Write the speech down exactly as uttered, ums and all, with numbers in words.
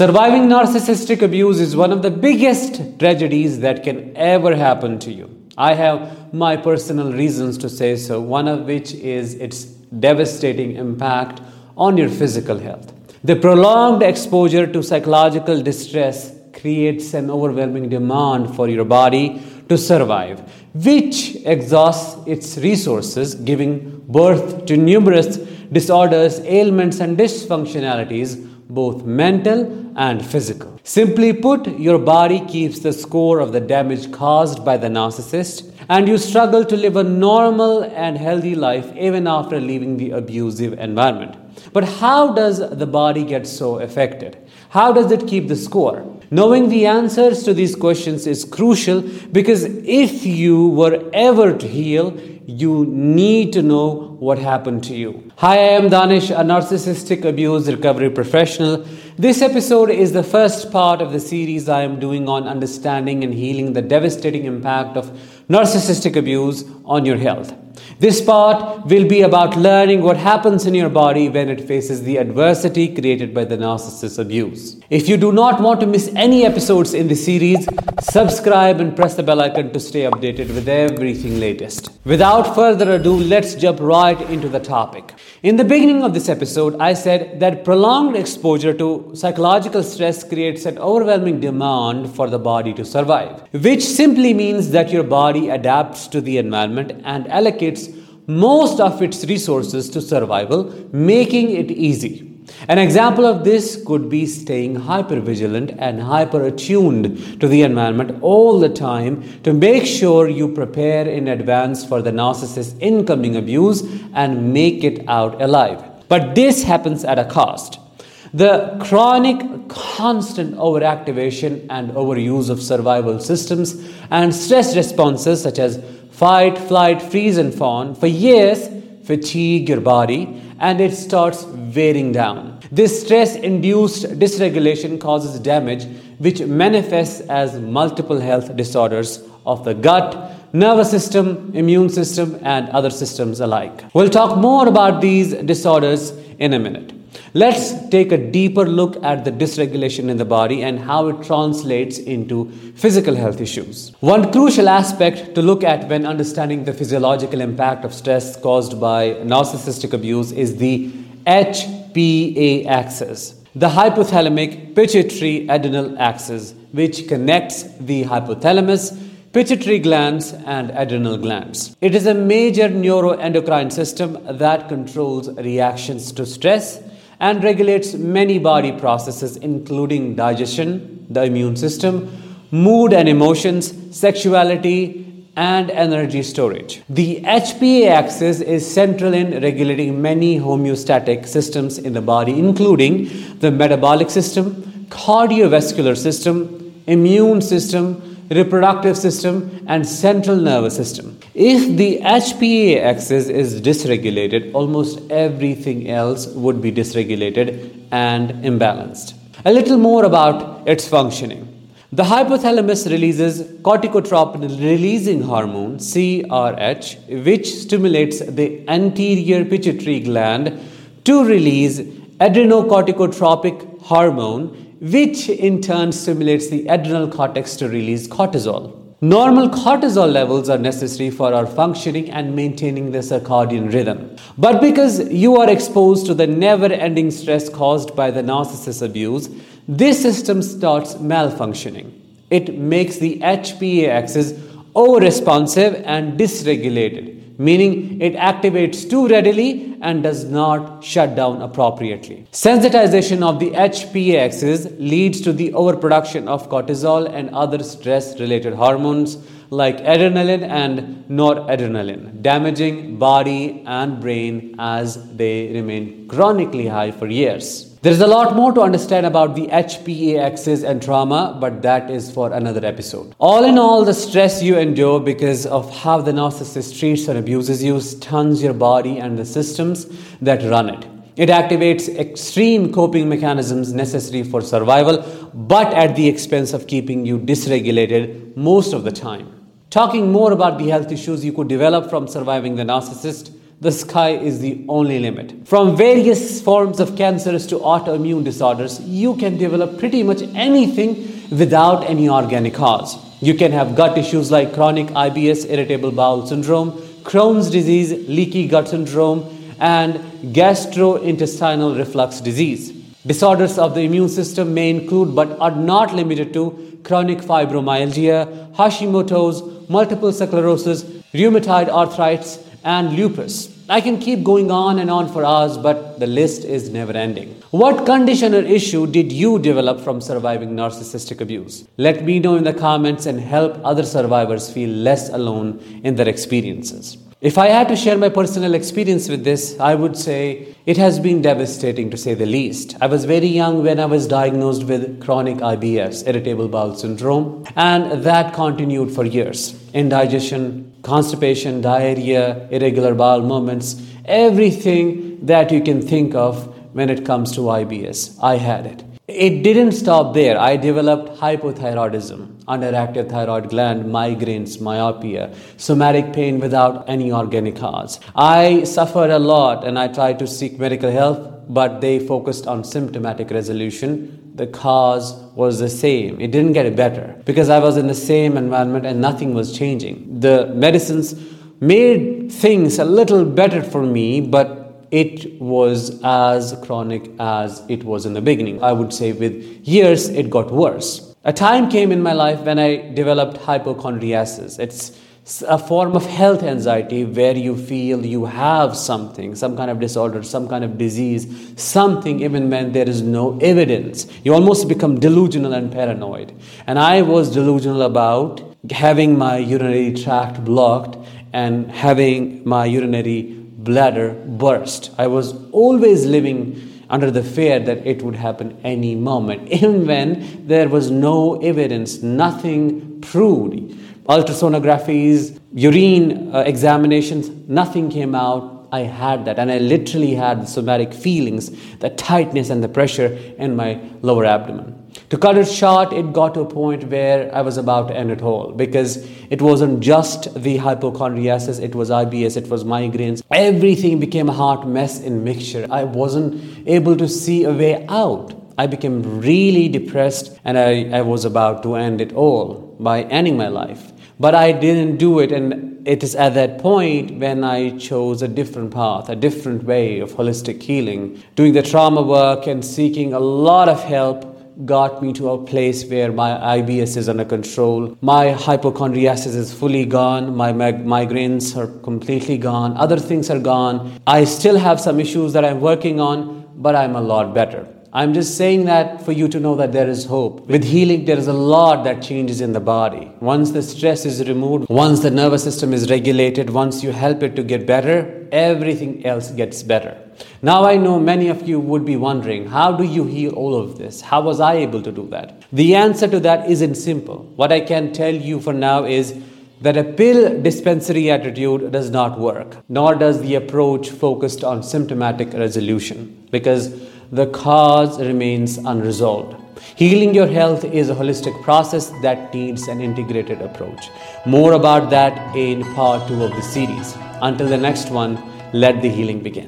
Surviving narcissistic abuse is one of the biggest tragedies that can ever happen to you. I have my personal reasons to say so, one of which is its devastating impact on your physical health. The prolonged exposure to psychological distress creates an overwhelming demand for your body to survive, which exhausts its resources, giving birth to numerous disorders, ailments, and dysfunctionalities, both mental and physical. Simply put, your body keeps the score of the damage caused by the narcissist, and you struggle to live a normal and healthy life even after leaving the abusive environment. But how does the body get so affected? How does it keep the score? Knowing the answers to these questions is crucial, because if you were ever to heal, you need to know what happened to you. Hi, I am Danesh, a narcissistic abuse recovery professional. This episode is the first part of the series I am doing on understanding and healing the devastating impact of narcissistic abuse on your health. This part will be about learning what happens in your body when it faces the adversity created by the narcissist's abuse. If you do not want to miss any episodes in the series, subscribe and press the bell icon to stay updated with everything latest. Without further ado, let's jump right into the topic. In the beginning of this episode, I said that prolonged exposure to psychological stress creates an overwhelming demand for the body to survive, which simply means that your body adapts to the environment and allocates most of its resources to survival, making it easy. An example of this could be staying hypervigilant and hyper-attuned to the environment all the time to make sure you prepare in advance for the narcissist's incoming abuse and make it out alive. But this happens at a cost. The chronic, constant overactivation and overuse of survival systems and stress responses such as fight, flight, freeze, and fawn for years fatigue your body, and it starts wearing down. This stress-induced dysregulation causes damage, which manifests as multiple health disorders of the gut, nervous system, immune system, and other systems alike. We'll talk more about these disorders in a minute. Let's take a deeper look at the dysregulation in the body and how it translates into physical health issues. One crucial aspect to look at when understanding the physiological impact of stress caused by narcissistic abuse is the H P A axis, the hypothalamic pituitary adrenal axis, which connects the hypothalamus, pituitary glands, and adrenal glands. It is a major neuroendocrine system that controls reactions to stress and regulates many body processes, including digestion, the immune system, mood and emotions, sexuality, and energy storage. The H P A axis is central in regulating many homeostatic systems in the body, including the metabolic system, cardiovascular system, immune system, reproductive system, and central nervous system. If the H P A axis is dysregulated, almost everything else would be dysregulated and imbalanced. A little more about its functioning. The hypothalamus releases corticotropin-releasing hormone, C R H, which stimulates the anterior pituitary gland to release adrenocorticotropic hormone, which in turn stimulates the adrenal cortex to release cortisol. Normal cortisol levels are necessary for our functioning and maintaining the circadian rhythm. But because you are exposed to the never-ending stress caused by the narcissist's abuse, this system starts malfunctioning. It makes the H P A axis over-responsive and dysregulated, meaning it activates too readily and does not shut down appropriately. Sensitization of the H P A axis leads to the overproduction of cortisol and other stress-related hormones like adrenaline and noradrenaline, damaging body and brain as they remain chronically high for years. There is a lot more to understand about the H P A axis and trauma, but that is for another episode. All in all, the stress you endure because of how the narcissist treats and abuses you stuns your body and the systems that run it. It activates extreme coping mechanisms necessary for survival, but at the expense of keeping you dysregulated most of the time. Talking more about the health issues you could develop from surviving the narcissist, The sky is the only limit. From various forms of cancers to autoimmune disorders, you can develop pretty much anything without any organic cause. You can have gut issues like chronic I B S, irritable bowel syndrome, Crohn's disease, leaky gut syndrome, and gastrointestinal reflux disease. Disorders of the immune system may include but are not limited to chronic fibromyalgia, Hashimoto's, multiple sclerosis, rheumatoid arthritis, and lupus. I can keep going on and on for hours, but the list is never ending. What condition or issue did you develop from surviving narcissistic abuse? Let me know in the comments and help other survivors feel less alone in their experiences. If I had to share my personal experience with this, I would say it has been devastating to say the least. I was very young when I was diagnosed with chronic I B S, irritable bowel syndrome, and that continued for years. Indigestion, constipation, diarrhea, irregular bowel movements, everything that you can think of when it comes to I B S, I had it. It didn't stop there. I developed hypothyroidism, underactive thyroid gland, migraines, myopia, somatic pain without any organic cause. I suffered a lot and I tried to seek medical help, but they focused on symptomatic resolution. The cause was the same. It didn't get better because I was in the same environment and nothing was changing. The medicines made things a little better for me, but it was as chronic as it was in the beginning. I would say with years, it got worse. A time came in my life when I developed hypochondriasis. It's a form of health anxiety where you feel you have something, some kind of disorder, some kind of disease, something even when there is no evidence. You almost become delusional and paranoid. And I was delusional about having my urinary tract blocked and having my urinary bladder burst. I was always living under the fear that it would happen any moment, even when there was no evidence, nothing proved. Ultrasonographies, urine uh, examinations, nothing came out. I had that, and I literally had the somatic feelings, the tightness and the pressure in my lower abdomen. To cut it short, it got to a point where I was about to end it all because it wasn't just the hypochondriasis, it was I B S, it was migraines. Everything became a hot mess in mixture. I wasn't able to see a way out. I became really depressed and I, I was about to end it all by ending my life. But I didn't do it, and it is at that point when I chose a different path, a different way of holistic healing. Doing the trauma work and seeking a lot of help got me to a place where my I B S is under control. My hypochondriasis is fully gone. My mig- migraines are completely gone. Other things are gone. I still have some issues that I'm working on, but I'm a lot better. I'm just saying that for you to know that there is hope. With healing, there is a lot that changes in the body. Once the stress is removed, once the nervous system is regulated, once you help it to get better, everything else gets better. Now I know many of you would be wondering, how do you heal all of this? How was I able to do that? The answer to that isn't simple. What I can tell you for now is that a pill dispensary attitude does not work, nor does the approach focused on symptomatic resolution, because the cause remains unresolved. Healing your health is a holistic process that needs an integrated approach. More about that in part two of the series. Until the next one, let the healing begin.